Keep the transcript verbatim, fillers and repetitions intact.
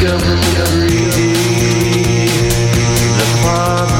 Government reading the farm.